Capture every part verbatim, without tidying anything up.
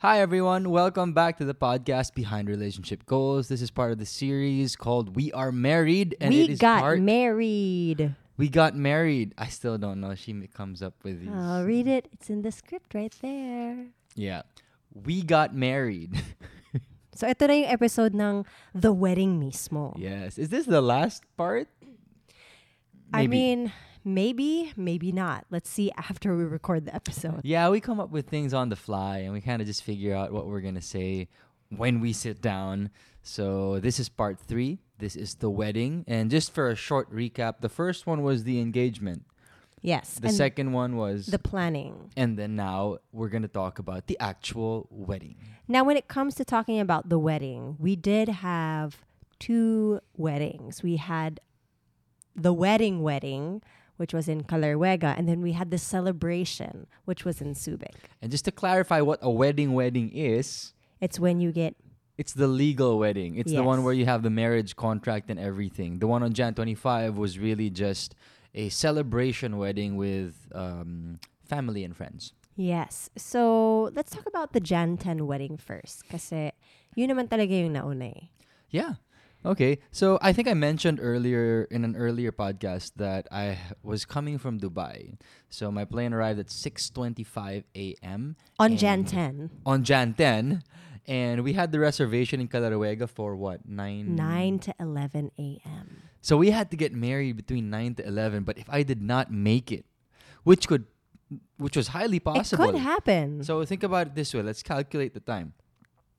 Hi everyone, welcome back to the podcast Behind Relationship Goals. This is part of the series called We Are Married. And we it is got part- married. We got married. I still don't know. She comes up with these. I'll read it. It's in the script right there. Yeah. We got married. So ito na yung episode ng The Wedding mismo. Yes. Is this the last part? Maybe. I mean... Maybe, maybe not. Let's see after we record the episode. Yeah, we come up with things on the fly and we kind of just figure out what we're going to say when we sit down. So this is part three. This is the wedding. And just for a short recap, the first one was the engagement. Yes. The second one was... the planning. And then now we're going to talk about the actual wedding. Now, when it comes to talking about the wedding, we did have two weddings. We had the wedding wedding... which was in Caleruega, and then we had the celebration, which was in Subic. And just to clarify what a wedding wedding is... It's when you get... It's the legal wedding. It's yes. The one where you have the marriage contract and everything. The one on January twenty-fifth was really just a celebration wedding with um, family and friends. Yes. So, let's talk about the January tenth wedding first. Kasi yun naman talaga yung nauna eh. Yeah. Okay, so I think I mentioned earlier in an earlier podcast that I was coming from Dubai. So my plane arrived at six twenty-five a.m. On January tenth. On January tenth. And we had the reservation in Caleruega for what? nine? nine to eleven a.m. So we had to get married between nine to eleven. But if I did not make it, which could, which was highly possible. It could happen. So think about it this way. Let's calculate the time.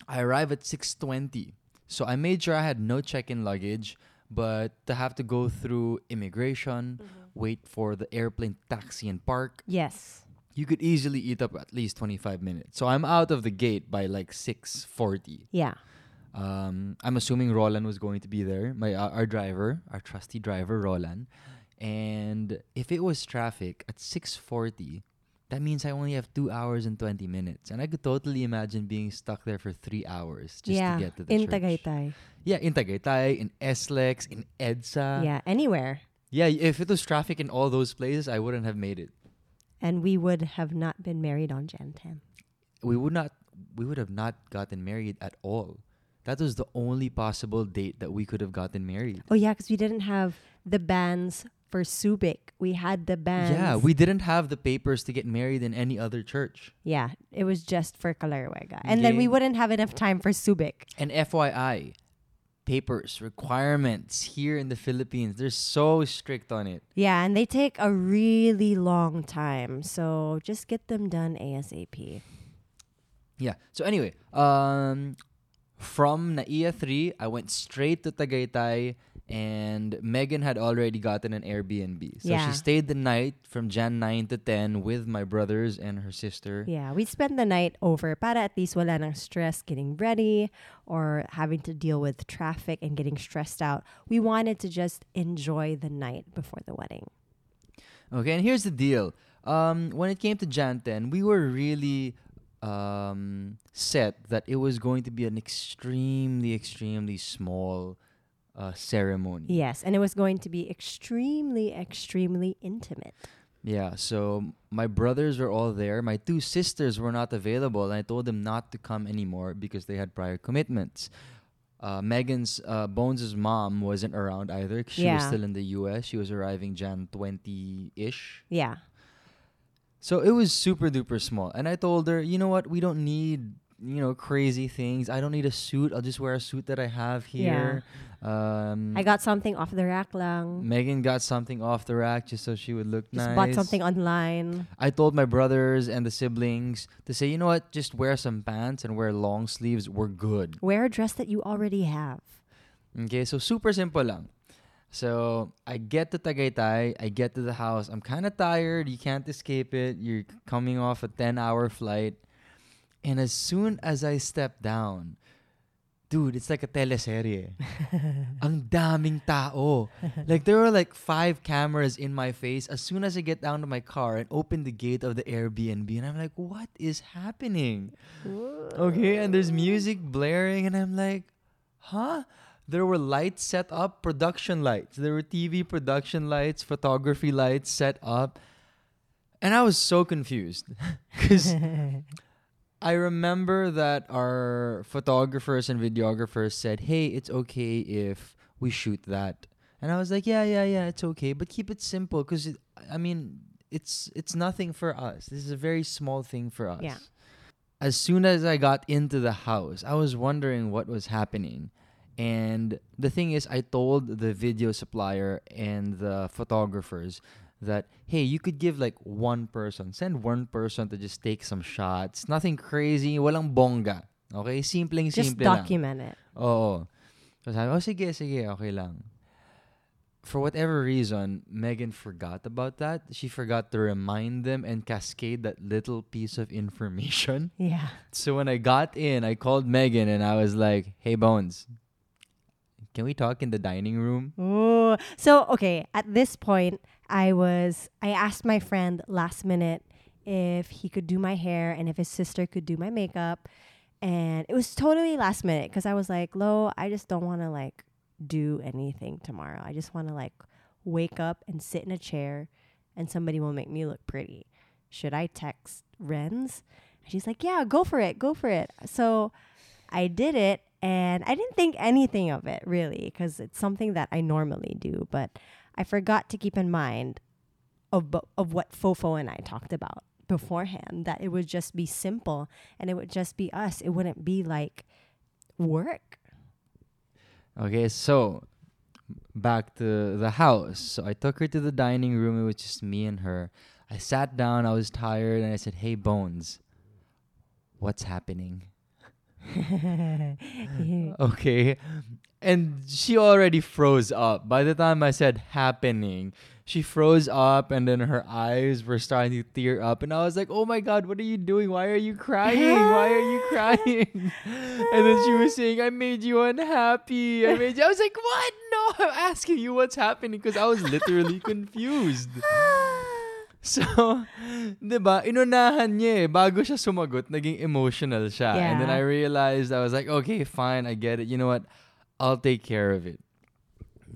I arrive at six twenty. So I made sure I had no check-in luggage, but to have to go through immigration, mm-hmm. wait for the airplane taxi and park. Yes. You could easily eat up at least twenty-five minutes. So I'm out of the gate by like six forty. Yeah. Um, I'm assuming Roland was going to be there, my uh, our driver, our trusty driver, Roland. And if it was traffic at six forty, that means I only have two hours and twenty minutes. And I could totally imagine being stuck there for three hours just yeah, to get to the in church. Tagaytay. Yeah, in Tagaytay, in S L E X, in EDSA. Yeah, anywhere. Yeah, if it was traffic in all those places, I wouldn't have made it. And we would have not been married on January tenth. We would not. We would have not gotten married at all. That was the only possible date that we could have gotten married. Oh, yeah, because we didn't have the bands... For Subic, we had the bands. Yeah, we didn't have the papers to get married in any other church. Yeah, it was just for Caleruega. And yeah. Then we wouldn't have enough time for Subic. And F Y I, papers, requirements here in the Philippines, they're so strict on it. Yeah, and they take a really long time. So just get them done ASAP. Yeah, so anyway, um, from NAIA three, I went straight to Tagaytay. And Megan had already gotten an Airbnb. So yeah. She stayed the night from January ninth to tenth with my brothers and her sister. Yeah, we spent the night over para at least wala nang stress getting ready or having to deal with traffic and getting stressed out. We wanted to just enjoy the night before the wedding. Okay, and here's the deal. Um, when it came to January tenth, we were really... um, set that it was going to be an extremely, extremely small... Uh, ceremony. Yes, and it was going to be extremely, extremely intimate. Yeah, so my brothers were all there. My two sisters were not available, and I told them not to come anymore because they had prior commitments. Uh, Megan's, uh, Bones' mom wasn't around either. She yeah. was still in the U S. She was arriving January twentieth-ish. Yeah. So it was super duper small. And I told her, you know what, we don't need... you know, crazy things. I don't need a suit. I'll just wear a suit that I have here. Yeah. Um, I got something off the rack lang. Megan got something off the rack just so she would look just nice. Just bought something online. I told my brothers and the siblings to say, you know what, just wear some pants and wear long sleeves. We're good. Wear a dress that you already have. Okay, so super simple lang. So, I get to Tagaytay. I get to the house. I'm kind of tired. You can't escape it. You're coming off a ten-hour flight. And as soon as I stepped down, dude, it's like a teleserye. Ang daming tao. Like, there were like five cameras in my face as soon as I get down to my car and open the gate of the Airbnb. And I'm like, what is happening? Whoa. Okay, and there's music blaring. And I'm like, huh? There were lights set up, production lights. There were T V production lights, photography lights set up. And I was so confused. Because... I remember that our photographers and videographers said, hey, it's okay if we shoot that. And I was like, yeah, yeah, yeah, it's okay. But keep it simple because, I mean, it's it's nothing for us. This is a very small thing for us. Yeah. As soon as I got into the house, I was wondering what was happening. And the thing is, I told the video supplier and the photographers that, hey, you could give like one person. Send one person to just take some shots. Nothing crazy. Walang bonga. Okay? Simpleng simple lang. Just document lang. It. Oo. So I was like, oh, sige, sige, okay lang. For whatever reason, Megan forgot about that. She forgot to remind them and cascade that little piece of information. Yeah. So when I got in, I called Megan and I was like, hey, Bones, can we talk in the dining room? Ooh. So, okay, at this point, I was, I asked my friend last minute if he could do my hair and if his sister could do my makeup. And it was totally last minute because I was like, Lo, I just don't want to like do anything tomorrow. I just want to like wake up and sit in a chair and somebody will make me look pretty. Should I text Renz? And she's like, yeah, go for it, go for it. So I did it and I didn't think anything of it really because it's something that I normally do. But I forgot to keep in mind of, of what Fofo and I talked about beforehand, that it would just be simple and it would just be us. It wouldn't be like work. Okay, so back to the house. So I took her to the dining room. It was just me and her. I sat down. I was tired. And I said, hey, Bones, what's happening? Okay. And she already froze up. By the time I said happening, she froze up and then her eyes were starting to tear up. And I was like, oh my God, what are you doing? Why are you crying? Why are you crying? And then she was saying, I made you unhappy. I made you. I was like, what? No, I'm asking you what's happening because I was literally confused. So, diba, inunahan niya eh. Bago siya sumagot, naging emotional siya. Yeah. And then I realized, I was like, okay, fine, I get it. You know what? I'll take care of it.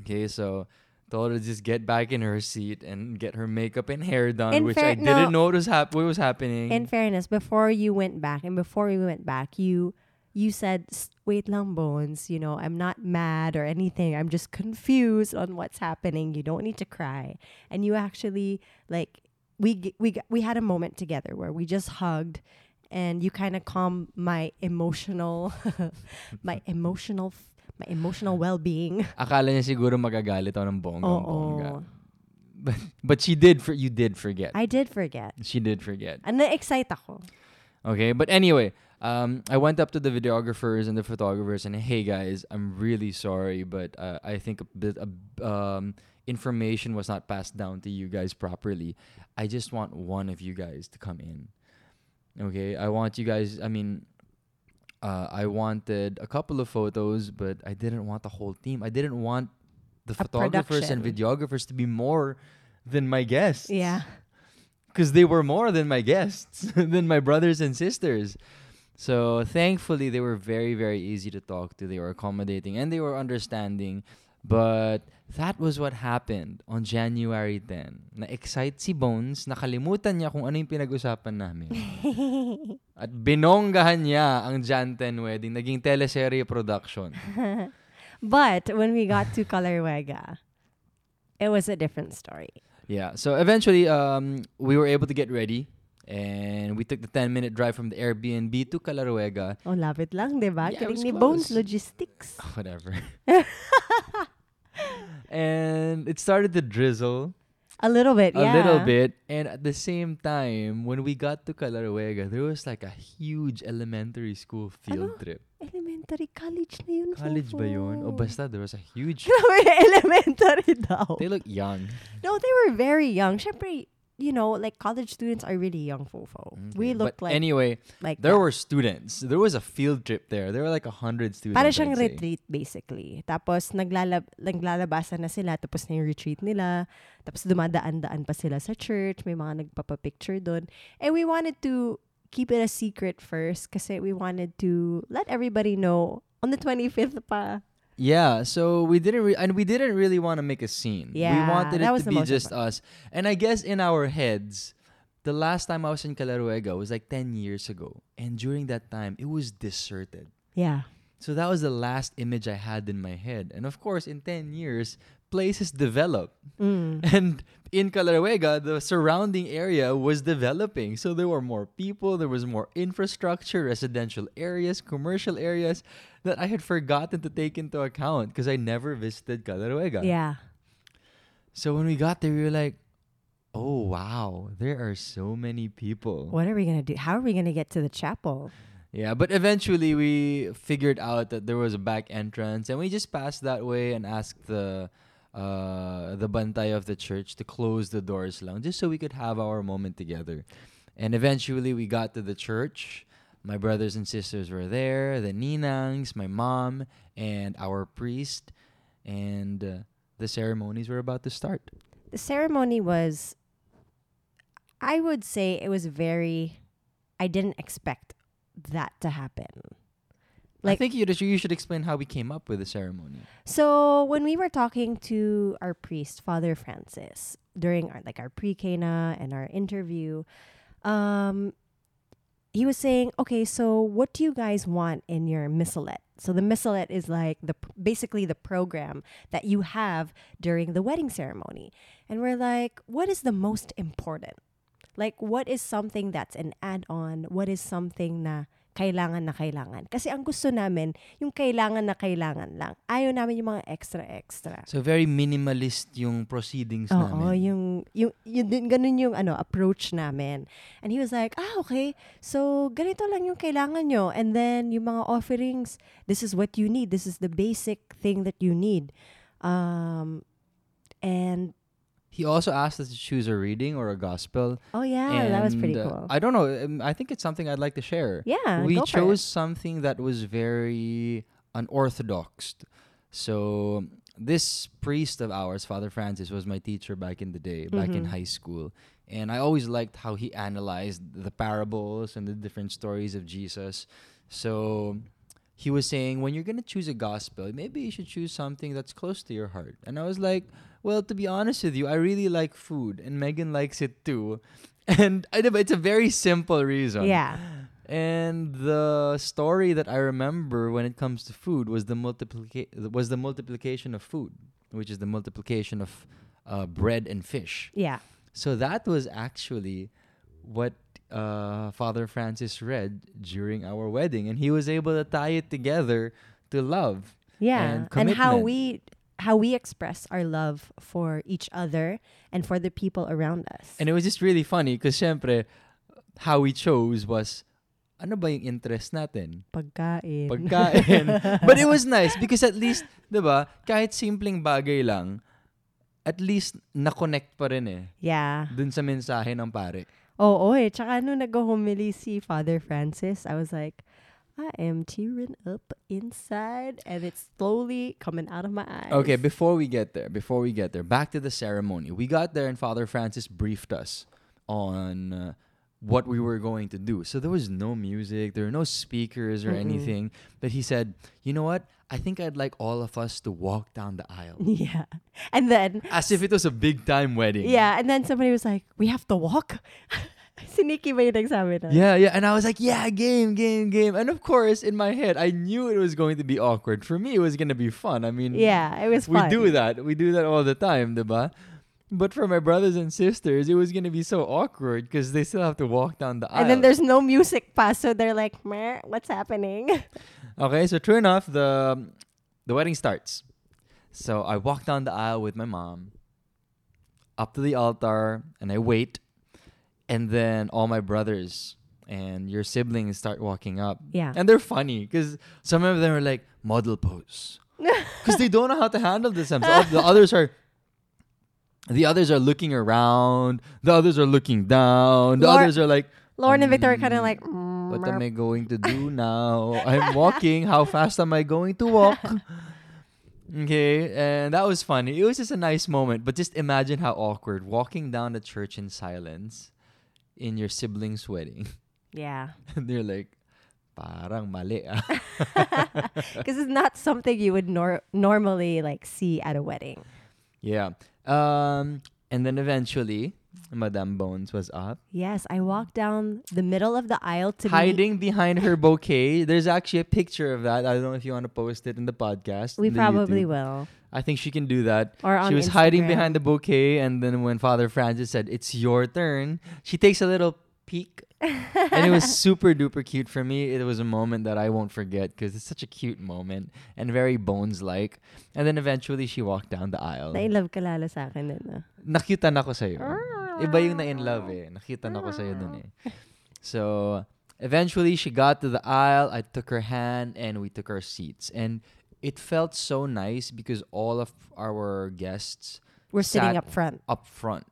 Okay, so told her to just get back in her seat and get her makeup and hair done, in which fair- I didn't no, know was hap- what was happening. In fairness, before you went back, and before we went back, you you said, wait lang, Bones, you know, I'm not mad or anything. I'm just confused on what's happening. You don't need to cry. And you actually, like, we we we had a moment together where we just hugged and you kind of calmed my emotional, my emotional f- my emotional well-being. Akala niya siguro magagalit ako ng bonggang-bongga. But, but she did, for, you did forget. I did forget. She did forget. And na-excite ako. Okay, but anyway, um, I went up to the videographers and the photographers and, hey guys, I'm really sorry, but uh, I think a bit, uh, um, information was not passed down to you guys properly. I just want one of you guys to come in. Okay, I want you guys, I mean... Uh, I wanted a couple of photos, but I didn't want the whole team. I didn't want the a photographers production. And videographers to be more than my guests. Yeah. Because they were more than my guests, than my brothers and sisters. So thankfully, they were very, very easy to talk to. They were accommodating and they were understanding. But that was what happened on January tenth. Na-excite si Bones, nakalimutan niya kung ano yung pinag-usapan namin. At binonggahan niya ang Jan tenth wedding, naging teleserye production. But when we got to Caleruega, it was a different story. Yeah, so eventually um, we were able to get ready. And we took the ten-minute drive from the Airbnb to Caleruega. Oh, lapit lang, diba? Yeah, Kaling ni Bones Logistics. Oh, whatever. And it started to drizzle. A little bit, a yeah. A little bit. And at the same time, when we got to Caleruega, there was like a huge elementary school field ano? Trip. Elementary college na yun. College ba yun? O basta, there was a huge... Elementary daw. They look young. No, they were very young. Syempre... You know, like college students are really young, Fofo. Okay. We looked but like anyway. Like there that. Were students. There was a field trip there. There were like a hundred students. Para siyang retreat basically. Tapos naglalab naglalabasan na sila. Tapos na yung retreat nila. Tapos dumadaan-daan pa sila sa church. May mga nagpapapicture doon. And we wanted to keep it a secret first, kasi we wanted to let everybody know on the twenty-fifth pa. Yeah, so we didn't re- and we didn't really want to make a scene. Yeah, we wanted it to be just part. Us. And I guess in our heads, The last time I was in Caleruega was like ten years ago. And during that time, it was deserted. Yeah. So that was the last image I had in my head. And of course, in ten years, places develop. Mm. And in Caleruega, the surrounding area was developing. So there were more people, there was more infrastructure, residential areas, commercial areas that I had forgotten to take into account because I never visited Caleruega. Yeah. So when we got there, we were like, oh, wow, there are so many people. What are we going to do? How are we going to get to the chapel? Yeah, but eventually we figured out that there was a back entrance and we just passed that way and asked the uh, the bantay of the church to close the doors lang just so we could have our moment together. And eventually we got to the church. My brothers and sisters were there, the ninangs, my mom, and our priest. And uh, the ceremonies were about to start. The ceremony was... I would say it was very, I didn't expect that to happen. Like, I think you, you should explain how we came up with the ceremony. So when we were talking to our priest, Father Francis, during our, like our pre-Cana and our interview, um, he was saying, okay, so what do you guys want in your missalette? So the missalette is like the basically the program that you have during the wedding ceremony. And we're like, what is the most important? Like, what is something that's an add-on? What is something na kailangan na kailangan? Kasi ang gusto namin, yung kailangan na kailangan lang. Ayaw namin yung mga extra-extra. So, very minimalist yung proceedings Oo, namin. Oo, yung, yung, yung, ganun yung ano, approach namin. And he was like, ah, okay. So, ganito lang yung kailangan nyo. And then, yung mga offerings, this is what you need. This is the basic thing that you need. Um, and... He also asked us to choose a reading or a gospel. Oh, yeah. And that was pretty cool. Uh, I don't know. Um, I think it's something I'd like to share. Yeah, We go chose for it. something that was very unorthodox. So this priest of ours, Father Francis, was my teacher back in the day, back mm-hmm. in high school. And I always liked how he analyzed the parables and the different stories of Jesus. So... He was saying, when you're going to choose a gospel, maybe you should choose something that's close to your heart. And I was like, well, to be honest with you, I really like food. And Megan likes it too. And I it's a very simple reason. Yeah. And the story that I remember when it comes to food was the multiplica- was the multiplication of food, which is the multiplication of uh, bread and fish. Yeah. So that was actually what... Uh, Father Francis read during our wedding, and he was able to tie it together to love. Yeah, and, commitment. and how we how we express our love for each other and for the people around us. And it was just really funny because, syempre, how we chose was ano ba yung interest natin? Pagkain. Pagkain. But it was nice because at least, diba, kahit simpleng bagay lang, at least na-connect pa rin eh. Yeah. Dun sa mensahe ng pare. Oo, oh, eh. Tsaka nung nag-humili si Father Francis, I was like, I am tearing up inside and it's slowly coming out of my eyes. Okay, before we get there, before we get there, back to the ceremony. We got there and Father Francis briefed us on uh, what we were going to do. So there was no music, there were no speakers or mm-hmm. anything. But he said, you know what? I think I'd like all of us to walk down the aisle. Yeah. And then... As if it was a big-time wedding. Yeah. And then somebody was like, we have to walk? Siniki ba yung nagsabi na? Yeah, yeah. And I was like, yeah, game, game, game. And of course, in my head, I knew it was going to be awkward. For me, it was going to be fun. I mean... Yeah, it was fun. We do that. We do that all the time, diba? But for my brothers and sisters, it was going to be so awkward because they still have to walk down the aisle. And then there's no music pa, so they're like, meh, what's happening? Okay, so true enough, the the wedding starts. So I walk down the aisle with my mom, up to the altar, and I wait. And then all my brothers and your siblings start walking up. Yeah. And they're funny because some of them are like, model pose. Because they don't know how to handle this. So the others are... The others are looking around. The others are looking down. The Lord, others are like... Lauren um, and Victor are kind of like... Mm, what am I going to do now? I'm walking. How fast am I going to walk? Okay. And that was funny. It was just a nice moment. But just imagine how awkward. Walking down the church in silence in your sibling's wedding. Yeah. And they're like... Parang mali ah. Because it's not something you would nor- normally like see at a wedding. Yeah. Um, and then eventually, Madame Bones was up. Yes, I walked down the middle of the aisle to hiding meet behind her bouquet. There's actually a picture of that. I don't know if you want to post it in the podcast. We probably YouTube. will. I think she can do that. Or on she was Instagram. Hiding behind the bouquet, and then when Father Francis said, "It's your turn," she takes a little peek. And it was super duper cute for me. It was a moment that I won't forget because it's such a cute moment and very Bones-like. And then eventually she walked down the aisle. Na-in-love ka lalo sa akin din, no? Nakita na ko sa'yo. Iba yung na-in-love eh. Nakita na ko sa'yo dun eh. So eventually she got to the aisle. I took her hand and we took our seats. And it felt so nice because all of our guests were sitting up front. Up front.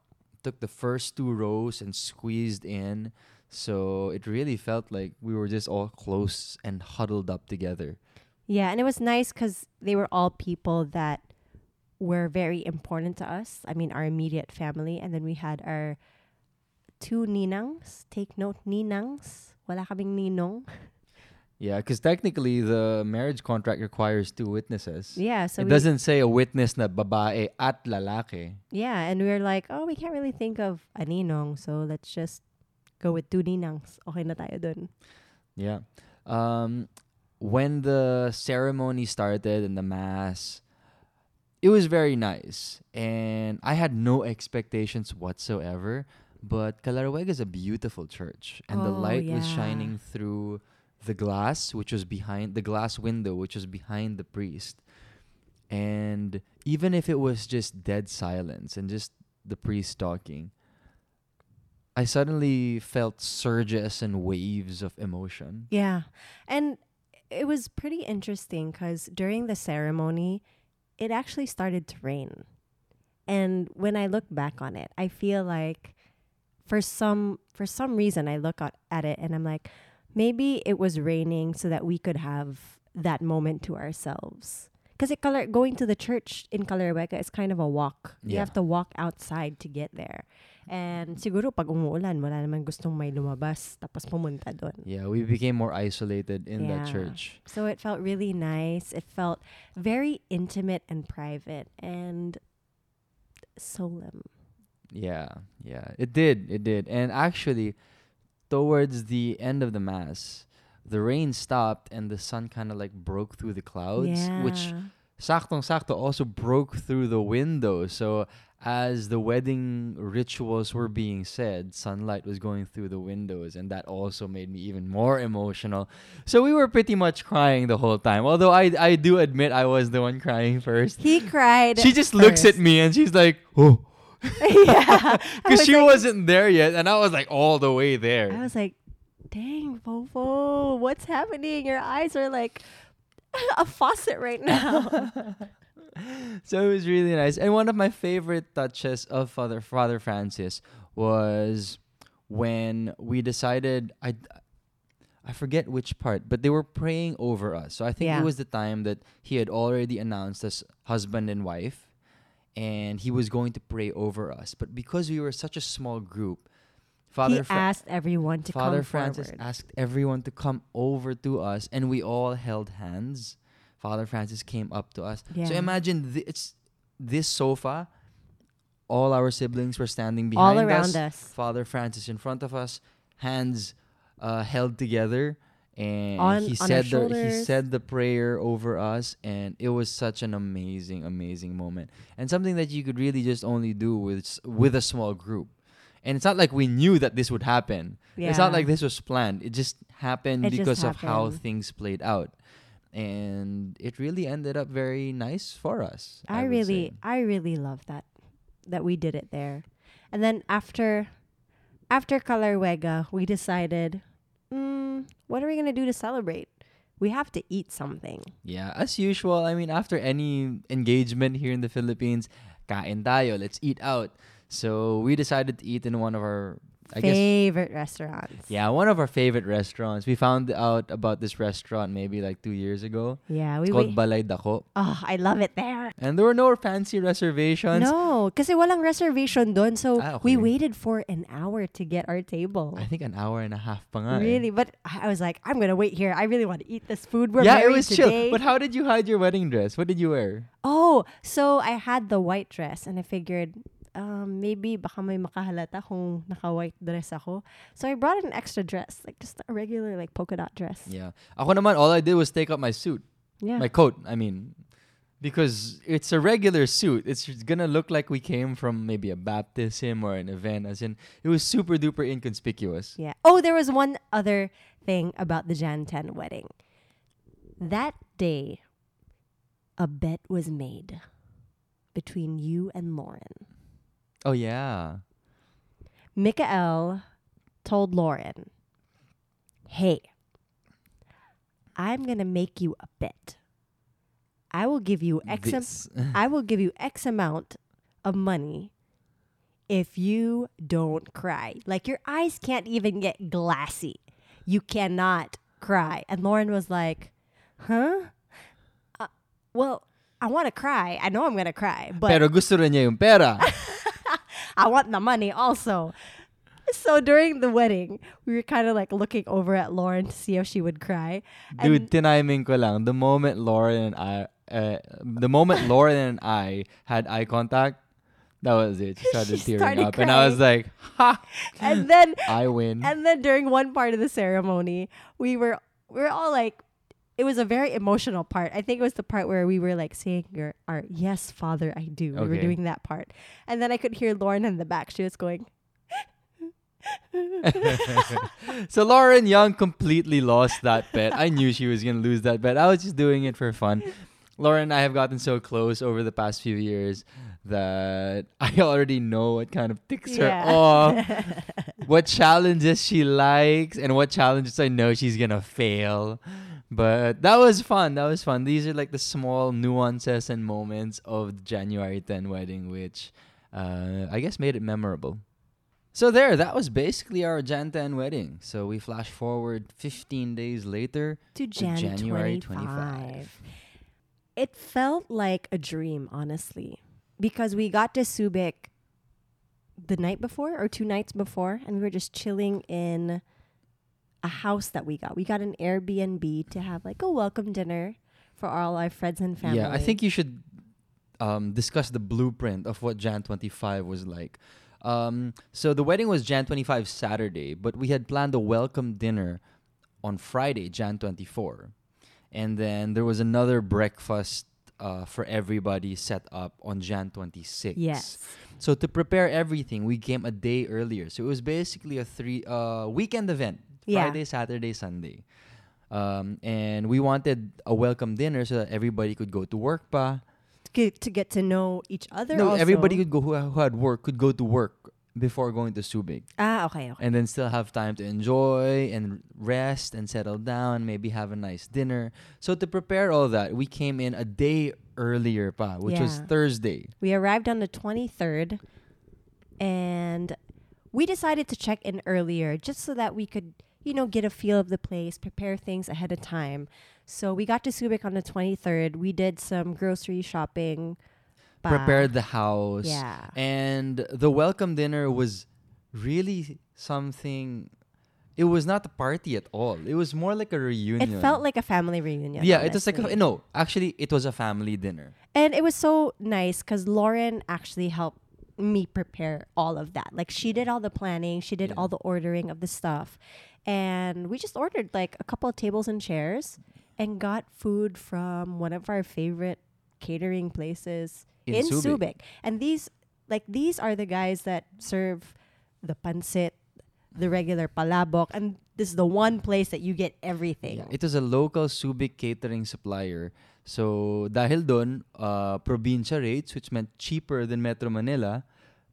Took the first two rows and squeezed in. So it really felt like we were just all close and huddled up together. Yeah, and it was nice because they were all people that were very important to us. I mean, our immediate family. And then we had our two ninangs. Take note, ninangs. Wala kaming ninong. Yeah, because technically the marriage contract requires two witnesses. Yeah, so it doesn't say a witness na babae at lalaki. Yeah, and we were like, oh, we can't really think of a ninong, so let's just go with two ninangs. Okay na tayo dun. Yeah. Um, when the ceremony started and the mass, it was very nice. And I had no expectations whatsoever. But Caleruega is a beautiful church. And oh, the light yeah. was shining through the glass, which was behind, the glass window, which was behind the priest. And even if it was just dead silence and just the priest talking, I suddenly felt surges and waves of emotion. Yeah. And it was pretty interesting because during the ceremony, it actually started to rain. And when I look back on it, I feel like for some for some reason, I look at it and I'm like, maybe it was raining so that we could have that moment to ourselves. Because color- going to the church in Caleruega is kind of a walk. Yeah. You have to walk outside to get there. And siguro pag umuulan, wala naman gustong may lumabas tapos pumunta doon. Yeah, we became more isolated in yeah. that church. So it felt really nice. It felt very intimate and private and solemn. Yeah, yeah. It did, it did. And actually, towards the end of the Mass, the rain stopped and the sun kind of like broke through the clouds, yeah. which saktong sakto also broke through the window. So as the wedding rituals were being said, sunlight was going through the windows, and that also made me even more emotional. So we were pretty much crying the whole time. Although I I do admit I was the one crying first. He cried. She just first. looks at me and she's like, oh. Yeah. Because was she like, wasn't there yet, and I was like all the way there. I was like, dang, Fofo, what's happening? Your eyes are like a faucet right now. So it was really nice. And one of my favorite touches of Father Father Francis was when we decided, I, I forget which part, but they were praying over us. So I think yeah. it was the time that he had already announced us husband and wife, and he was going to pray over us. But because we were such a small group, Father he Fra- asked everyone to Father come Francis forward. asked everyone to come over to us, and we all held hands. Father Francis came up to us. Yeah. So imagine th- it's this sofa. All our siblings were standing behind us. All around us. us. Father Francis in front of us, hands uh, held together, and on, he on said the he said the prayer over us, and it was such an amazing, amazing moment, and something that you could really just only do with with a small group. And it's not like we knew that this would happen. Yeah. It's not like this was planned. It just happened it because just happened. of how things played out. And it really ended up very nice for us. I, I really, say. I really love that, that we did it there. And then after after Caleruega, we decided, mm, what are we going to do to celebrate? We have to eat something. Yeah, as usual. I mean, after any engagement here in the Philippines, kain tayo, let's eat out. So we decided to eat in one of our I favorite guess, restaurants. Yeah, one of our favorite restaurants. We found out about this restaurant maybe like two years ago. Yeah, we it's called we, Balay Dako. Oh, I love it there. And there were no fancy reservations. No, kasi walang reservation doon. So ah, okay. we waited for an hour to get our table. I think an hour and a half pa nga. Really, but I was like, I'm gonna wait here. I really want to eat this food. We're yeah, married it was today. Chill. But how did you hide your wedding dress? What did you wear? Oh, so I had the white dress, and I figured um, maybe baka may makahalata kung naka-white dress ako. So I brought an extra dress, like just a regular like polka dot dress. Yeah. Ako naman, all I did was take up my suit. Yeah. My coat, I mean. Because it's a regular suit. It's going to look like we came from maybe a baptism or an event. As in, it was super duper inconspicuous. Yeah. Oh, there was one other thing about the January tenth wedding. That day, a bet was made between you and Lauren. Oh, yeah. Mikael told Lauren, hey, I'm going to make you a bet. I will give you X. Am- I will give you X amount of money if you don't cry. Like your eyes can't even get glassy. You cannot cry. And Lauren was like, "Huh? Uh, well, I want to cry. I know I'm gonna cry, but pero gusto rin niya yung pera. I want the money also." So during the wedding, we were kind of like looking over at Lauren to see if she would cry. And dude, tiniming ko lang the moment Lauren and I. Uh, the moment Lauren and I had eye contact, that was it. She started she tearing started up, crying. And I was like, "Ha!" And then I win. And then during one part of the ceremony, we were we were all like, it was a very emotional part. I think it was the part where we were like saying our, our "Yes, Father, I do." We okay. were doing that part, and then I could hear Lauren in the back. She was going. So Lauren Young completely lost that bet. I knew she was gonna lose that bet. I was just doing it for fun. Lauren and I have gotten so close over the past few years that I already know what kind of ticks yeah. her off, what challenges she likes, and what challenges I know she's going to fail. But that was fun. That was fun. These are like the small nuances and moments of the January tenth wedding, which uh, I guess made it memorable. So there, that was basically our January tenth wedding. So we flash forward fifteen days later to, Jan- to January twenty-fifth. It felt like a dream, honestly, because we got to Subic the night before or two nights before, and we were just chilling in a house that we got. We got an Airbnb to have like a welcome dinner for all our friends and family. Yeah, I think you should um, discuss the blueprint of what January twenty-fifth was like. Um, so the wedding was January twenty-fifth Saturday, but we had planned a welcome dinner on Friday, January twenty-fourth. And then there was another breakfast uh, for everybody set up on January twenty-sixth. Yes. So to prepare everything, we came a day earlier. So it was basically a three uh, weekend event. Yeah. Friday, Saturday, Sunday. Um, and we wanted a welcome dinner so that everybody could go to work pa. To get to, get to know each other no, also. No, everybody could go who, who had work could go to work before going to Subic. Ah, okay, okay. And then still have time to enjoy and rest and settle down, maybe have a nice dinner. So to prepare all that, we came in a day earlier pa, which yeah. was Thursday. We arrived on the twenty-third and we decided to check in earlier just so that we could, you know, get a feel of the place, prepare things ahead of time. So we got to Subic on the twenty-third. We did some grocery shopping, prepared the house. Yeah. And the welcome dinner was really something. It was not a party at all. It was more like a reunion. It felt like a family reunion. Yeah, honestly. It was like, a, no, actually, it was a family dinner. And it was so nice because Lauren actually helped me prepare all of that. Like, she did all the planning. She did yeah. all the ordering of the stuff. And we just ordered like a couple of tables and chairs and got food from one of our favorite catering places. In, in Subic. Subic. And these like these are the guys that serve the pancit, the regular palabok, and this is the one place that you get everything. Yeah. It was a local Subic catering supplier. So dahil dun, uh, probinsya rates, which meant cheaper than Metro Manila,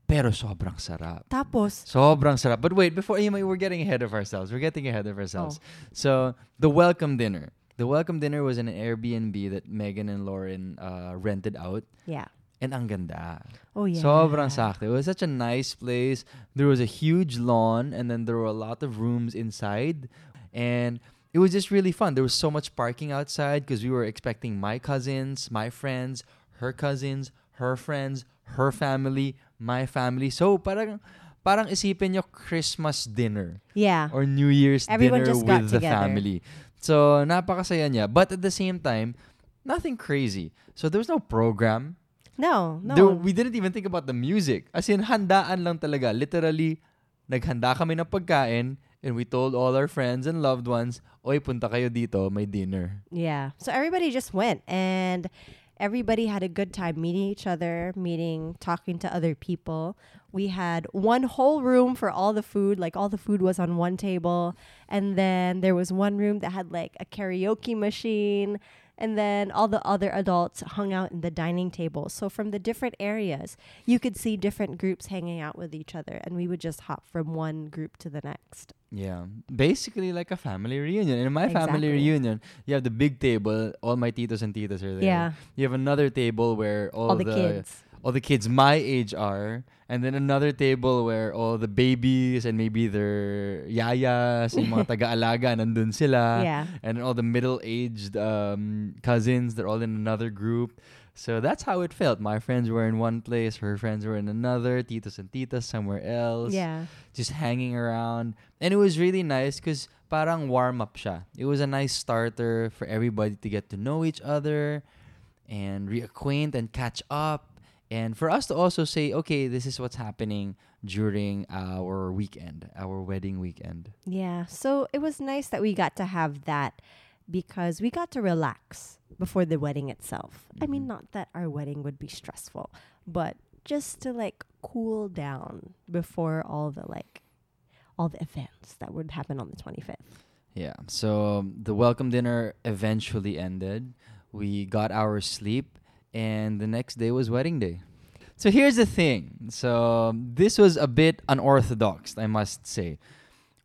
pero sobrang sarap. Tapos? Sobrang sarap. But wait, before, you know, we're getting ahead of ourselves. We're getting ahead of ourselves. Oh. So the welcome dinner. The welcome dinner was in an Airbnb that Megan and Lauren uh, rented out. Yeah. And ang ganda. Oh, yeah. Sobrang sakto. It was such a nice place. There was a huge lawn, and then there were a lot of rooms inside. And it was just really fun. There was so much parking outside because we were expecting my cousins, my friends, her cousins, her friends, her family, my family. So parang, parang isipin nyo Christmas dinner. Yeah. Or New Year's Everyone dinner with the together. Family. So napakasaya niya. But at the same time, nothing crazy. So there was no program. No, no. There, we didn't even think about the music. As in, handaan lang talaga. Literally, naghanda kami ng pagkain and we told all our friends and loved ones, oy, punta kayo dito, may dinner. Yeah. So everybody just went and everybody had a good time meeting each other, meeting, talking to other people. We had one whole room for all the food. Like, all the food was on one table. And then there was one room that had, like, a karaoke machine. And then all the other adults hung out in the dining table. So from the different areas, you could see different groups hanging out with each other. And we would just hop from one group to the next. Yeah. Basically like a family reunion. In my exactly. family reunion, you have the big table. All my titos and titas are there. Yeah. You have another table where all, all the, the kids. All the kids my age are. And then another table where all the babies and maybe their yayas and mga taga-alaga, nandun sila. Yeah. And all the middle-aged um, cousins, they're all in another group. So that's how it felt. My friends were in one place, her friends were in another, titos and titas somewhere else. Yeah. Just hanging around. And it was really nice because parang warm-up siya. It was a nice starter for everybody to get to know each other and reacquaint and catch up. And for us to also say, okay, this is what's happening during our weekend, our wedding weekend. Yeah. So it was nice that we got to have that because we got to relax before the wedding itself. Mm-hmm. I mean, not that our wedding would be stressful, but just to like cool down before all the like all the events that would happen on the twenty-fifth. Yeah. So um, the welcome dinner eventually ended. We got our sleep. And the next day was wedding day. So here's the thing. So this was a bit unorthodox, I must say.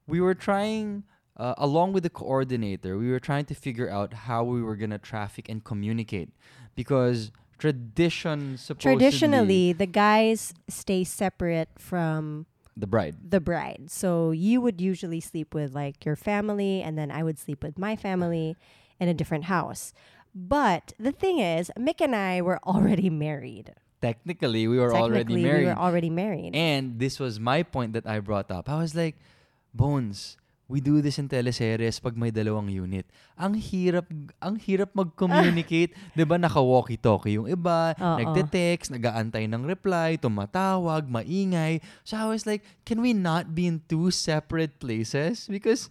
We were trying, uh, along with the coordinator, we were trying to figure out how we were going to traffic and communicate. Because tradition supposedly... Traditionally, the guys stay separate from... The bride. The bride. So you would usually sleep with like your family, and then I would sleep with my family in a different house. But the thing is, Mick and I were already married. Technically, we were Technically, already married. we were already married. And this was my point that I brought up. I was like, Bones, we do this in teleseries pag may dalawang unit. Ang hirap, ang hirap mag-communicate. Diba naka-walkie-talkie yung iba, Uh-oh. nagte-text, nag-aantay ng reply, tumatawag, maingay. So I was like, can we not be in two separate places? Because...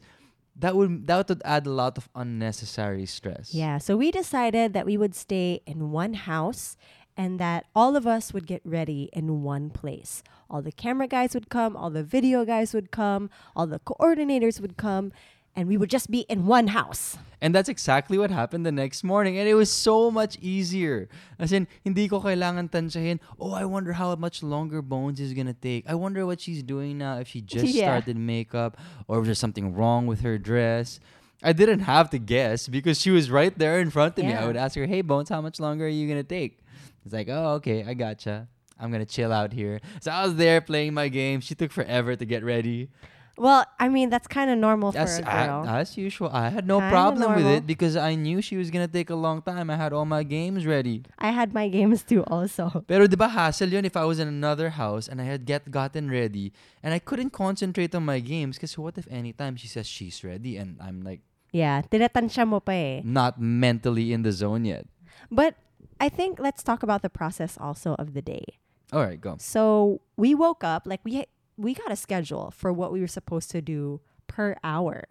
That would that would add a lot of unnecessary stress. Yeah, so we decided that we would stay in one house and that all of us would get ready in one place. All the camera guys would come, all the video guys would come, all the coordinators would come, and we would just be in one house. And that's exactly what happened the next morning. And it was so much easier. As in, hindi ko kailangan tansyahin, oh, I wonder how much longer Bones is gonna take. I wonder what she's doing now, if she just yeah. started makeup or if there's something wrong with her dress. I didn't have to guess because she was right there in front of yeah. me. I would ask her, hey, Bones, how much longer are you gonna take? It's like, oh, okay, I gotcha. I'm gonna chill out here. So I was there playing my game. She took forever to get ready. Well, I mean, that's kind of normal that's, for a girl. I, as usual. I had no kinda problem normal. with it because I knew she was going to take a long time. I had all my games ready. I had my games too also. Pero di ba hassle yun if I was in another house and I had get gotten ready and I couldn't concentrate on my games because what if any time she says she's ready and I'm like... Yeah, tinatansya mo pa eh. Not mentally in the zone yet. But I think let's talk about the process also of the day. All right, go. So we woke up, like we... we got a schedule for what we were supposed to do per hour.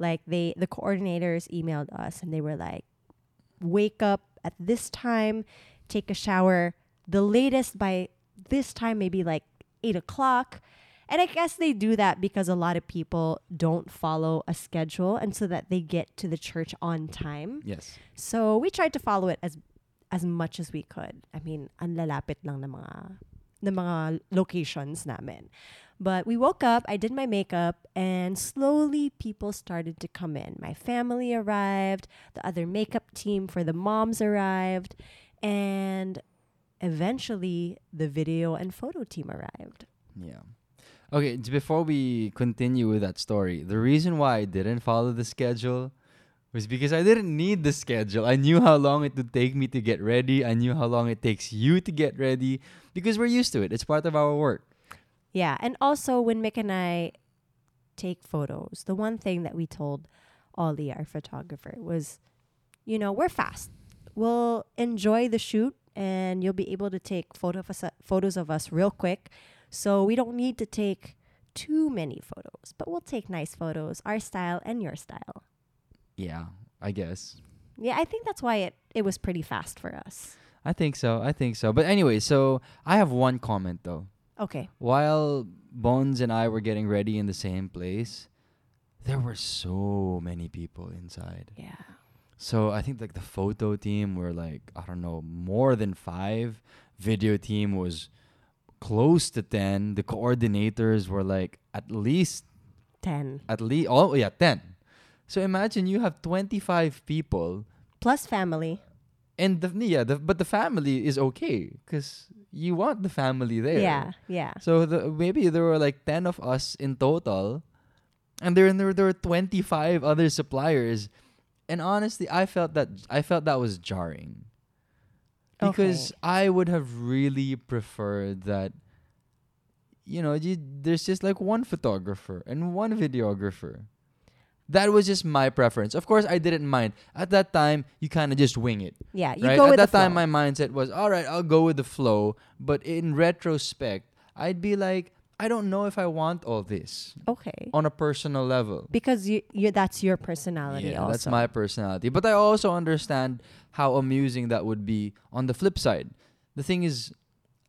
Like they, the coordinators emailed us and they were like, wake up at this time, take a shower, the latest by this time, maybe like eight o'clock. And I guess they do that because a lot of people don't follow a schedule and so that they get to the church on time. Yes. So we tried to follow it as, as much as we could. I mean, ang lalapit lang na mga... the mga locations namin. But we woke up, I did my makeup, and slowly people started to come in. My family arrived, the other makeup team for the moms arrived, and eventually the video and photo team arrived. Yeah. Okay, before we continue with that story, the reason why I didn't follow the schedule was because I didn't need the schedule. I knew how long it would take me to get ready. I knew how long it takes you to get ready because we're used to it. It's part of our work. Yeah. And also when Mick and I take photos, the one thing that we told Ollie, our photographer, was, you know, we're fast. We'll enjoy the shoot and you'll be able to take photo of us, uh, photos of us real quick. So we don't need to take too many photos, but we'll take nice photos, our style and your style. Yeah, I guess. Yeah, I think that's why it, it was pretty fast for us. I think so. I think so. But anyway, so I have one comment though. Okay. While Bones and I were getting ready in the same place, there were so many people inside. Yeah. So I think like the photo team were like, I don't know, more than five. Video team was close to ten. The coordinators were like at least ten. At least oh yeah, ten. So imagine you have twenty-five people plus family. And the, yeah, the, but the family is okay because you want the family there. Yeah, yeah. So the, maybe there were like ten of us in total, and there there there were twenty-five other suppliers, and honestly, I felt that I felt that was jarring because okay. I would have really preferred that. You know, you, there's just like one photographer and one videographer. That was just my preference. Of course, I didn't mind. At that time, you kind of just wing it. Yeah, you right? go At with the flow. At that time, my mindset was, all right, I'll go with the flow. But in retrospect, I'd be like, I don't know if I want all this. Okay. On a personal level. Because you, you that's your personality yeah, also. Yeah, that's my personality. But I also understand how amusing that would be on the flip side. The thing is,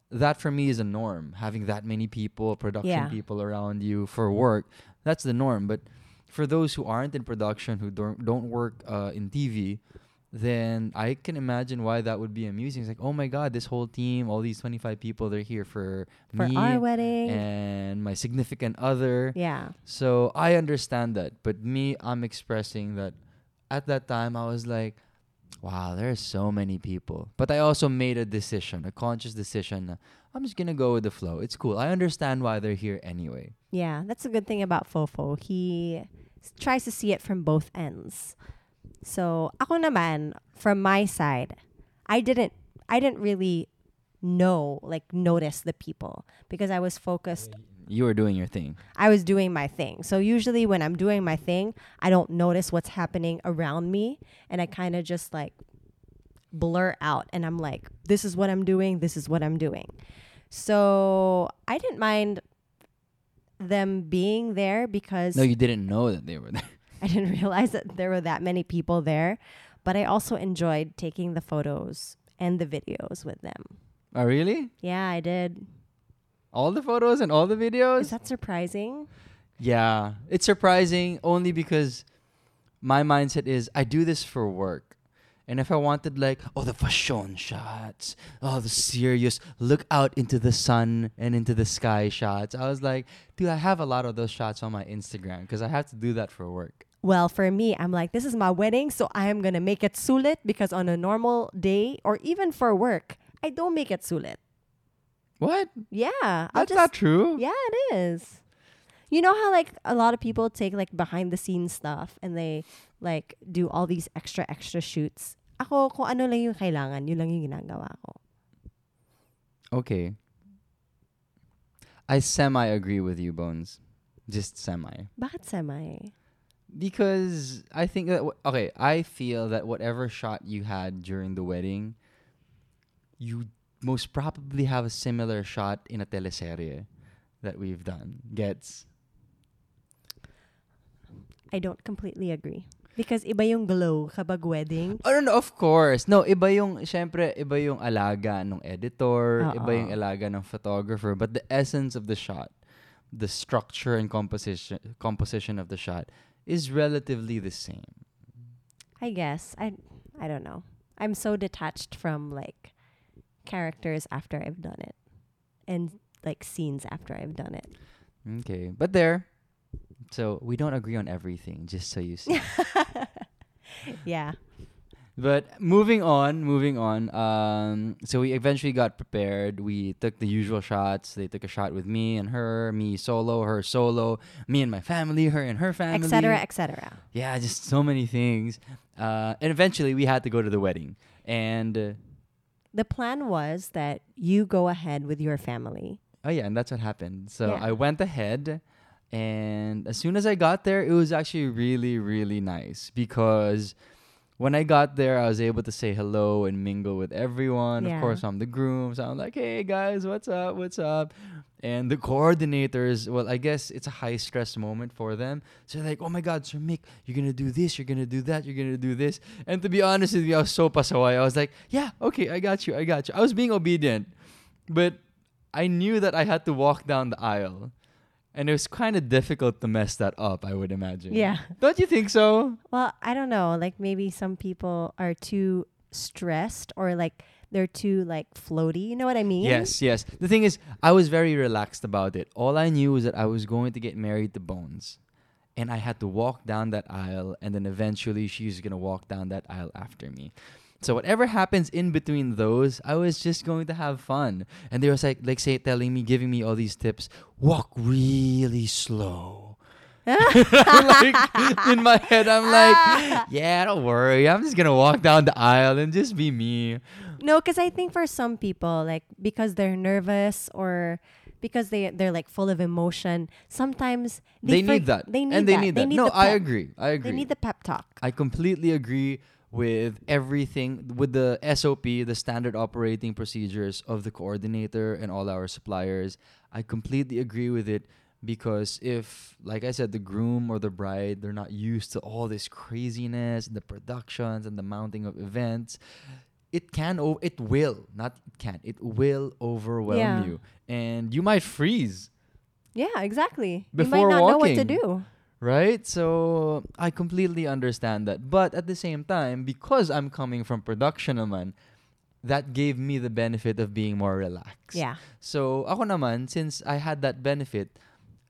that for me is a norm. Having that many people, production yeah. people around you for work, that's the norm. But for those who aren't in production, who don't don't work uh, in T V, then I can imagine why that would be amusing. It's like, oh my God, this whole team, all these twenty-five people, they're here for, for me. For our wedding. And my significant other. Yeah. So I understand that. But me, I'm expressing that at that time, I was like, wow, there are so many people. But I also made a decision, a conscious decision. I'm just going to go with the flow. It's cool. I understand why they're here anyway. Yeah, that's a good thing about Fofo. He tries to see it from both ends. So, ako naman, from my side, I didn't I didn't really know, like notice the people because I was focused. You were doing your thing. I was doing my thing. So usually when I'm doing my thing, I don't notice what's happening around me and I kind of just like blur out and I'm like, this is what I'm doing, this is what I'm doing. So, I didn't mind them being there because no, you didn't know that they were there. I didn't realize that there were that many people there, but I also enjoyed taking the photos and the videos with them. Oh, really? Yeah, I did. All the photos and all the videos? Is that surprising? Yeah, it's surprising only because my mindset is I do this for work. And if I wanted like, oh, the fashion shots, oh, the serious look out into the sun and into the sky shots, I was like, dude, I have a lot of those shots on my Instagram because I have to do that for work. Well, for me, I'm like, this is my wedding, so I am going to make it sulit because on a normal day or even for work, I don't make it sulit. What? Yeah. That's I'll just, not true. Yeah, it is. You know how like a lot of people take like behind the scenes stuff and they like do all these extra extra shoots. Ako kung ano lang yung kailangan, yun lang yung ginagawa ko. Okay. I semi agree with you, Bones. Just semi. Bakit semi? Because I think that w- okay, I feel that whatever shot you had during the wedding, you most probably have a similar shot in a teleserye that we've done. Gets? I don't completely agree. Because iba yung glow kapag wedding. Oh, no, no, of course. No, iba yung, syempre, iba yung alaga ng editor, Uh-oh. iba yung alaga ng photographer. But the essence of the shot, the structure and composition composition of the shot is relatively the same. I guess. I, I don't know. I'm so detached from, like, characters after I've done it. And, like, scenes after I've done it. Okay. But there... So, we don't agree on everything, just so you see. Yeah. But moving on, moving on. Um, so, we eventually got prepared. We took the usual shots. They took a shot with me and her, me solo, her solo, me and my family, her and her family. Et cetera, et cetera. Yeah, just so many things. Uh, and eventually, we had to go to the wedding. And uh, the plan was that you go ahead with your family. Oh, yeah, and that's what happened. So, yeah. I went ahead. And as soon as I got there, it was actually really, really nice because when I got there, I was able to say hello and mingle with everyone. Yeah. Of course, I'm the groom, so I'm like, hey guys, what's up, what's up? And the coordinators, well, I guess it's a high-stress moment for them. So they're like, oh my God, Sir Mick, you're going to do this, you're going to do that, you're going to do this. And to be honest with you, I was so pasaway. I was like, yeah, okay, I got you, I got you. I was being obedient. But I knew that I had to walk down the aisle. And it was kind of difficult to mess that up, I would imagine. Yeah. Don't you think so? Well, I don't know. Like, maybe some people are too stressed or, like, they're too, like, floaty. You know what I mean? Yes, yes. The thing is, I was very relaxed about it. All I knew was that I was going to get married to Bones. And I had to walk down that aisle. And then eventually, she's going to walk down that aisle after me. So whatever happens in between those, I was just going to have fun. And they were like, like say, telling me, giving me all these tips. Walk really slow. Like, in my head, I'm like, yeah, don't worry. I'm just going to walk down the aisle and just be me. No, because I think for some people, like, because they're nervous or because they, they're like full of emotion, sometimes they, they for- need that. They need and they that. need that. They need no, the I agree. I agree. They need the pep talk. I completely agree with everything, with the S O P, the standard operating procedures of the coordinator and all our suppliers. I completely agree with it. Because if, like I said, the groom or the bride, they're not used to all this craziness, the productions and the mounting of events, it can, o- it will, not it can, it will overwhelm yeah. you. And you might freeze. Yeah, exactly. Before you might not walking, know what to do. Right? So I completely understand that. But at the same time, because I'm coming from production naman, that gave me the benefit of being more relaxed. Yeah. So ako naman, since I had that benefit,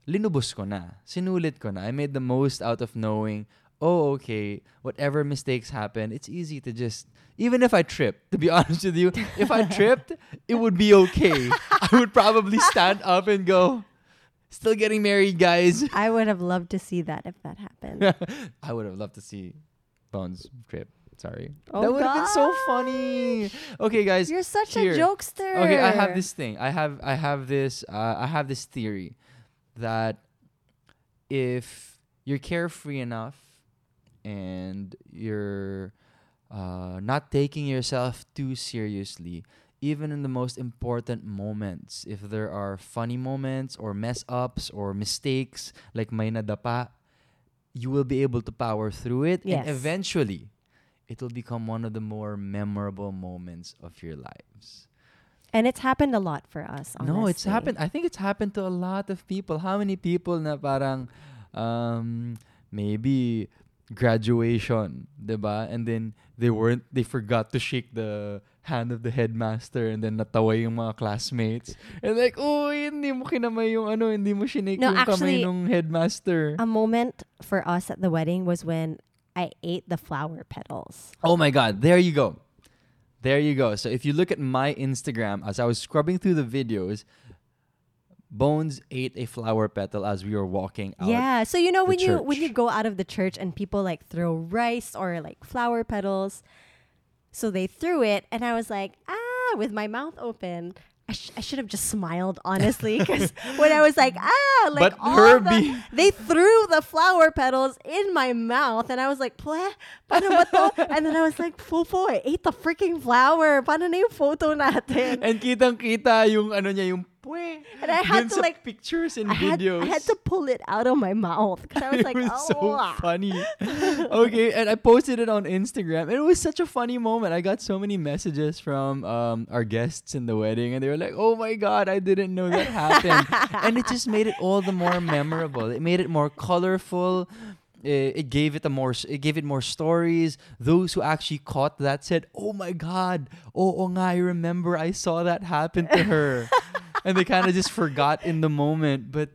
linubos ko na. Sinulit ko na. I made the most out of knowing, oh, okay, whatever mistakes happen, it's easy to just, even if I tripped, to be honest with you, if I tripped, it would be okay. I would probably stand up and go, still getting married, guys. I would have loved to see that if that happened. I would have loved to see Bones trip. Sorry. Oh, that would have been so funny. Okay, guys. You're such here. a jokester. Okay, I have this thing. I have, I have this, uh, I have this theory. That if you're carefree enough and you're uh, not taking yourself too seriously, even in the most important moments, if there are funny moments or mess-ups or mistakes, like may nadapa, you will be able to power through it. Yes. And eventually, it'll become one of the more memorable moments of your lives. And it's happened a lot for us, honestly. No, it's happened. I think it's happened to a lot of people. How many people na parang um, maybe graduation, diba? And then they weren't, they forgot to shake the hand of the headmaster and then natawa yung mga classmates. And like, oh, hindi mo kinamay yung ano, hindi mo shinake no, yung actually, kamay nung headmaster. A moment for us at the wedding was when I ate the flower petals. Oh my God, there you go. There you go. So if you look at my Instagram, as I was scrubbing through the videos, Bones ate a flower petal as we were walking out. Yeah. So you know when church. you when you go out of the church and people like throw rice or like flower petals, so they threw it, and I was like, ah, with my mouth open. I, sh- I should have just smiled, honestly, because when I was like, ah, like but all her the, they threw the flower petals in my mouth, and I was like, pleh, paano ba to? And then I was like, fofo, I ate the freaking flower. Paano na yung photo natin? And kitang kita yung ano niya yung pwe. And I had to like pictures and I videos. Had, I had to pull it out of my mouth because I was it like, was oh, so wow. funny. Okay, and I posted it on Instagram, and it was such a funny moment. I got so many messages from um, our guests in the wedding, and they were like, oh my God, I didn't know that happened. And it just made it all the more memorable. It made it more colorful. It, it gave it a more it gave it more stories. Those who actually caught that said, oh my God, oh, oh nga, I remember I saw that happen to her. And they kind of just forgot in the moment. But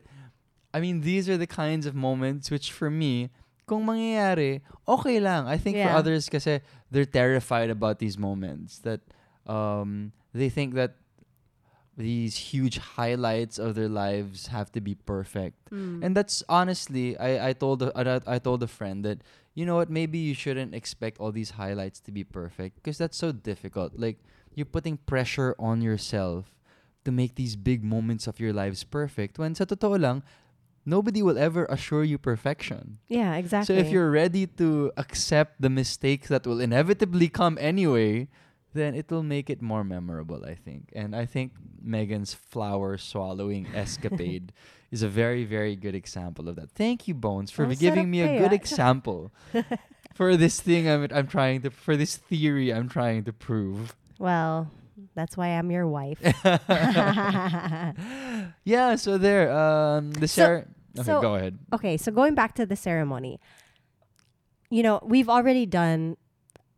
I mean, these are the kinds of moments which for me, kung mangyayari, okay lang. I think yeah. for others, kasi they're terrified about these moments. That um, they think that these huge highlights of their lives have to be perfect. Mm. And that's honestly, I, I told a, I told a friend that, you know what, maybe you shouldn't expect all these highlights to be perfect because that's so difficult. Like, you're putting pressure on yourself to make these big moments of your lives perfect when sa totoo lang, nobody will ever assure you perfection. Yeah, exactly. So if you're ready to accept the mistakes that will inevitably come anyway, then it will make it more memorable, I think. And I think Megan's flower swallowing escapade is a very, very good example of that. Thank you, Bones, for oh, giving me a good example for this thing I'm I'm trying to for this theory I'm trying to prove. Well, that's why I'm your wife. Yeah, so there. Um, the so, cer- okay, so go ahead. Okay, so going back to the ceremony, you know, we've already done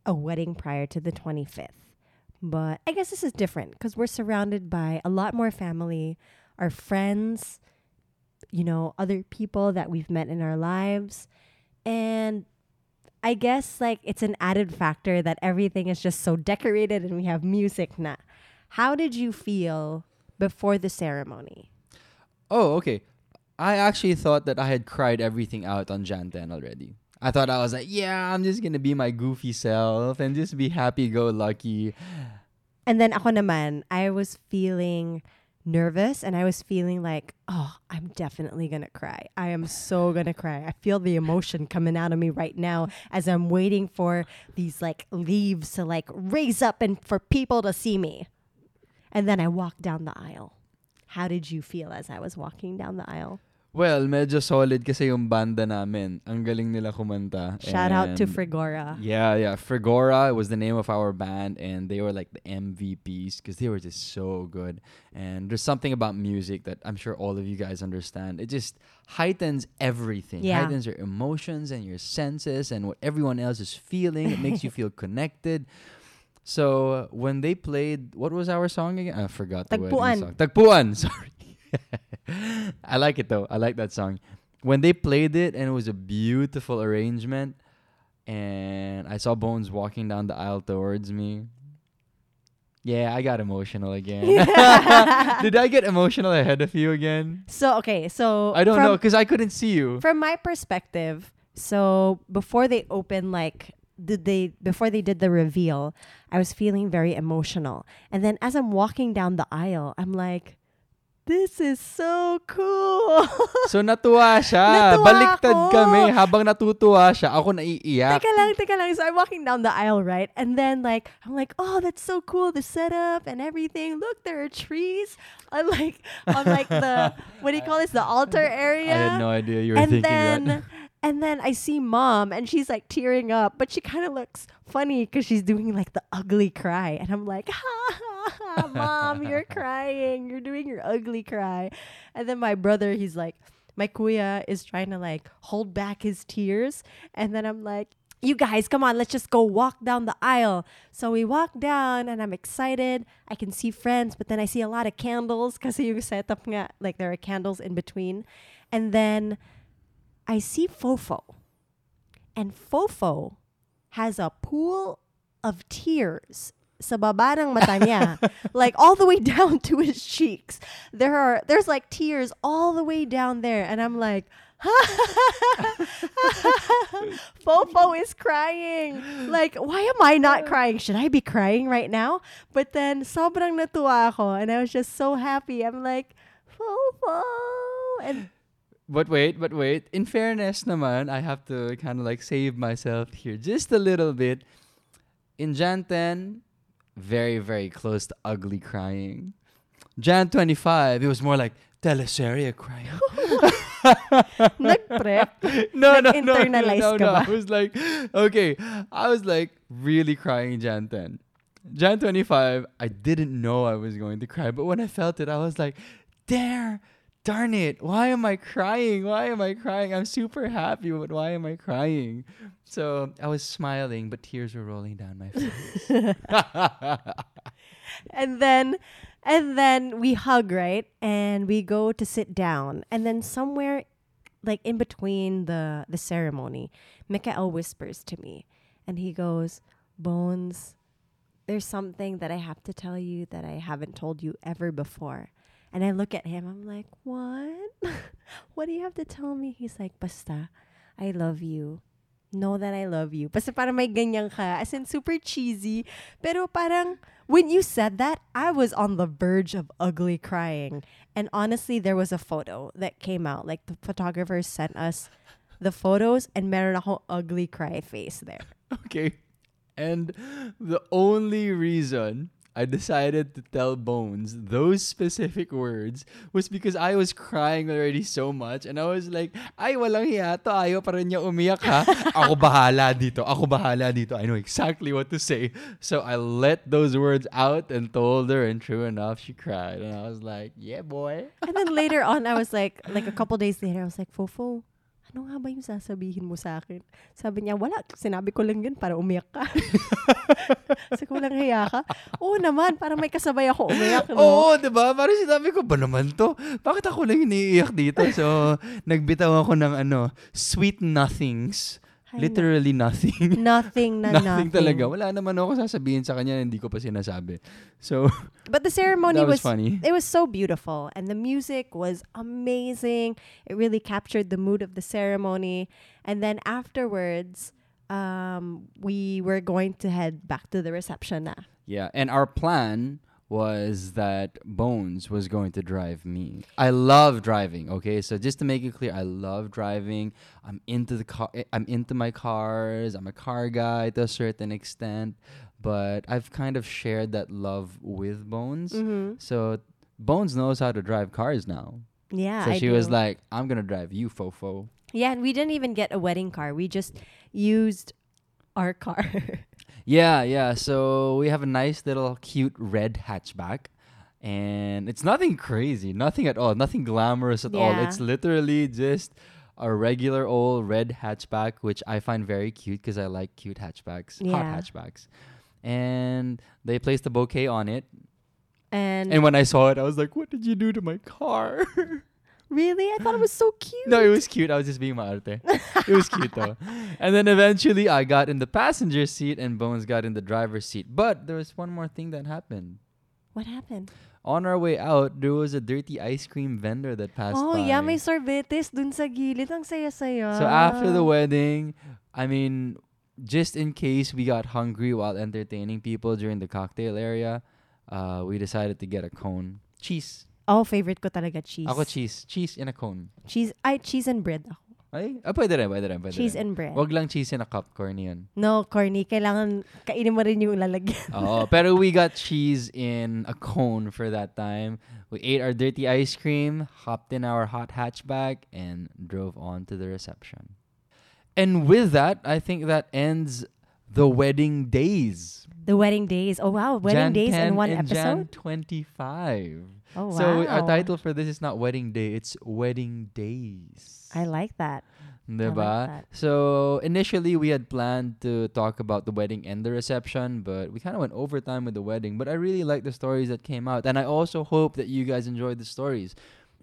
a wedding prior to the twenty-fifth. But I guess this is different because we're surrounded by a lot more family, our friends, you know, other people that we've met in our lives. And I guess like it's an added factor that everything is just so decorated and we have music na. How did you feel before the ceremony? Oh, okay. I actually thought that I had cried everything out on Jan tenth already. I thought I was like, yeah, I'm just going to be my goofy self and just be happy-go-lucky. And then ako naman, I was feeling nervous and I was feeling like, oh, I'm definitely going to cry. I am so going to cry. I feel the emotion coming out of me right now as I'm waiting for these like leaves to like raise up and for people to see me. And then I walked down the aisle. How did you feel as I was walking down the aisle? Well, medyo solid kasi yung banda namin. Ang galing nila kumanta. Shout and out to Frigora. Yeah, yeah. Frigora was the name of our band and they were like the M V Ps because they were just so good. And there's something about music that I'm sure all of you guys understand. It just heightens everything. Yeah. Heightens your emotions and your senses and what everyone else is feeling. It makes you feel connected. So when they played, what was our song again? I forgot the Tagpuan. Song. Tagpuan. Sorry. I like it though. I like that song. When they played it and it was a beautiful arrangement and I saw Bones walking down the aisle towards me. Yeah, I got emotional again. Did I get emotional ahead of you again? So, okay. So I don't from, know because I couldn't see you. From my perspective, so before they opened like did they before they did the reveal, I was feeling very emotional. And then as I'm walking down the aisle, I'm like, this is so cool. So natuwa siya. Natuwa Baliktad ako. Kami habang natutuwa siya. Ako naiiyak. Teka lang, teka lang. So I'm walking down the aisle, right? And then like, I'm like, oh, that's so cool. The setup and everything. Look, there are trees. I'm like, I'm like the, what do you call this? The altar area. I had no idea you were and thinking then, that. And then I see Mom and she's like tearing up, but she kind of looks funny because she's doing like the ugly cry. And I'm like, ha ha ha, Mom, you're crying. You're doing your ugly cry. And then my brother, he's like, my kuya is trying to like hold back his tears. And then I'm like, you guys, come on, let's just go walk down the aisle. So we walk down and I'm excited. I can see friends, but then I see a lot of candles because you set up like there are candles in between. And then I see Fofo, and Fofo has a pool of tears sa baba ng mata niya, like all the way down to his cheeks. There are there's like tears all the way down there, and I'm like, Fofo is crying. Like, why am I not crying? Should I be crying right now? But then sobrang natuwa ako, and I was just so happy. I'm like, Fofo, and. But wait, but wait. In fairness naman, I have to kind of like save myself here just a little bit. In Jan tenth, very, very close to ugly crying. Jan twenty-five, it was more like teleserye crying. Nag-prep? No, no, no, no, no, no. I was like, okay. I was like really crying Jan tenth. Jan twenty-five, I didn't know I was going to cry. But when I felt it, I was like, there. Darn it, why am I crying? Why am I crying? I'm super happy, but why am I crying? So I was smiling, but tears were rolling down my face. and then and then we hug, right? And we go to sit down. And then somewhere like in between the, the ceremony, Mikael whispers to me and he goes, Bones, there's something that I have to tell you that I haven't told you ever before. And I look at him, I'm like, what? What do you have to tell me? He's like, basta, I love you. know that I love you. Basta parang may ganyan ka. As in, super cheesy. Pero parang, when you said that, I was on the verge of ugly crying. And honestly, there was a photo that came out. Like, the photographer sent us the photos and meron akong ugly cry face there. Okay. And the only reason I decided to tell Bones those specific words was because I was crying already so much. And I was like, ay, walang hiya to. Ayaw pa rin niya umiyak, ha? Ako bahala dito. Ako bahala dito. I know exactly what to say. So I let those words out and told her. And true enough, she cried. And I was like, yeah, boy. And then later on, I was like, like a couple days later, I was like, Fofo, ano nga ba yung sasabihin mo sa akin? Sabi niya, wala. Sinabi ko lang yun para umiyak ka. Sabi ko lang, hiya ka. Oo naman, para may kasabay ako umiyak. No? Oo, diba? Parang sinabi ko, ba naman to? Bakit ako lang iniiyak dito? So, nagbitaw ako ng ano, sweet nothings. Literally nothing. Nothing na nothing. Nothing talaga. Wala naman ako sasabihin sa kanya, hindi ko pa sinasabi. So, but the ceremony was, was funny. It was so beautiful. And the music was amazing. It really captured the mood of the ceremony. And then afterwards, um, we were going to head back to the reception na. Yeah. And our plan was that Bones was going to drive me. I love driving, okay? So just to make it clear, I love driving. I'm into the car. I'm into my cars. I'm a car guy to a certain extent, but I've kind of shared that love with Bones. Mm-hmm. So Bones knows how to drive cars now. Yeah, so I she do. was like, "I'm gonna drive you, Fofo." Yeah, and we didn't even get a wedding car. We just used our car. Yeah, yeah. So we have a nice little cute red hatchback. And it's nothing crazy. Nothing at all. Nothing glamorous at yeah. all. It's literally just a regular old red hatchback, which I find very cute because I like cute hatchbacks. Yeah. Hot hatchbacks. And they placed a bouquet on it. And, and when I saw it, I was like, what did you do to my car? Really? I thought it was so cute. No, it was cute. I was just being maarte. It was cute though. And then eventually I got in the passenger seat and Bones got in the driver's seat. But there was one more thing that happened. What happened? On our way out, there was a dirty ice cream vendor that passed oh, by. Oh yeah, may sorbetes dun sa gilid. Ang saya-saya. So after the wedding, I mean, just in case we got hungry while entertaining people during the cocktail area, uh, we decided to get a cone. Cheese. Oh, favorite ko talaga cheese. Ako cheese. Cheese in a cone. Cheese. Ay, cheese and bread ako. Ay? Ah, pwede rin, pwede rin, pwede Cheese rin. and bread. Wag lang cheese in a cup, corny yan. No, corny. Kailangan, kainin mo rin yung lalagyan. Oo, pero we got cheese in a cone for that time. We ate our dirty ice cream, hopped in our hot hatchback, and drove on to the reception. And with that, I think that ends the wedding days. The wedding days. Oh, wow. Wedding Jan days in one and episode? Jan twenty-five. Oh, wow. So our title for this is not Wedding Day, it's Wedding Days. I like that. Diba? I like that. So initially, we had planned to talk about the wedding and the reception, but we kind of went overtime with the wedding. But I really like the stories that came out. And I also hope that you guys enjoyed the stories.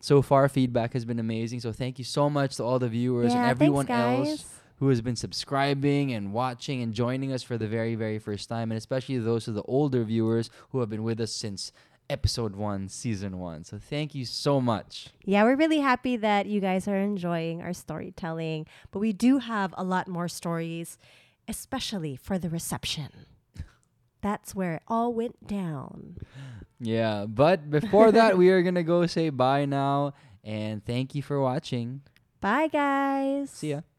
So far, feedback has been amazing. So thank you so much to all the viewers yeah, and everyone thanks, else. Who has been subscribing and watching and joining us for the very, very first time, and especially those of the older viewers who have been with us since episode one, season one. So thank you so much. Yeah, we're really happy that you guys are enjoying our storytelling, but we do have a lot more stories, especially for the reception. That's where it all went down. Yeah, but before that, we are going to go say bye now, and thank you for watching. Bye, guys. See ya.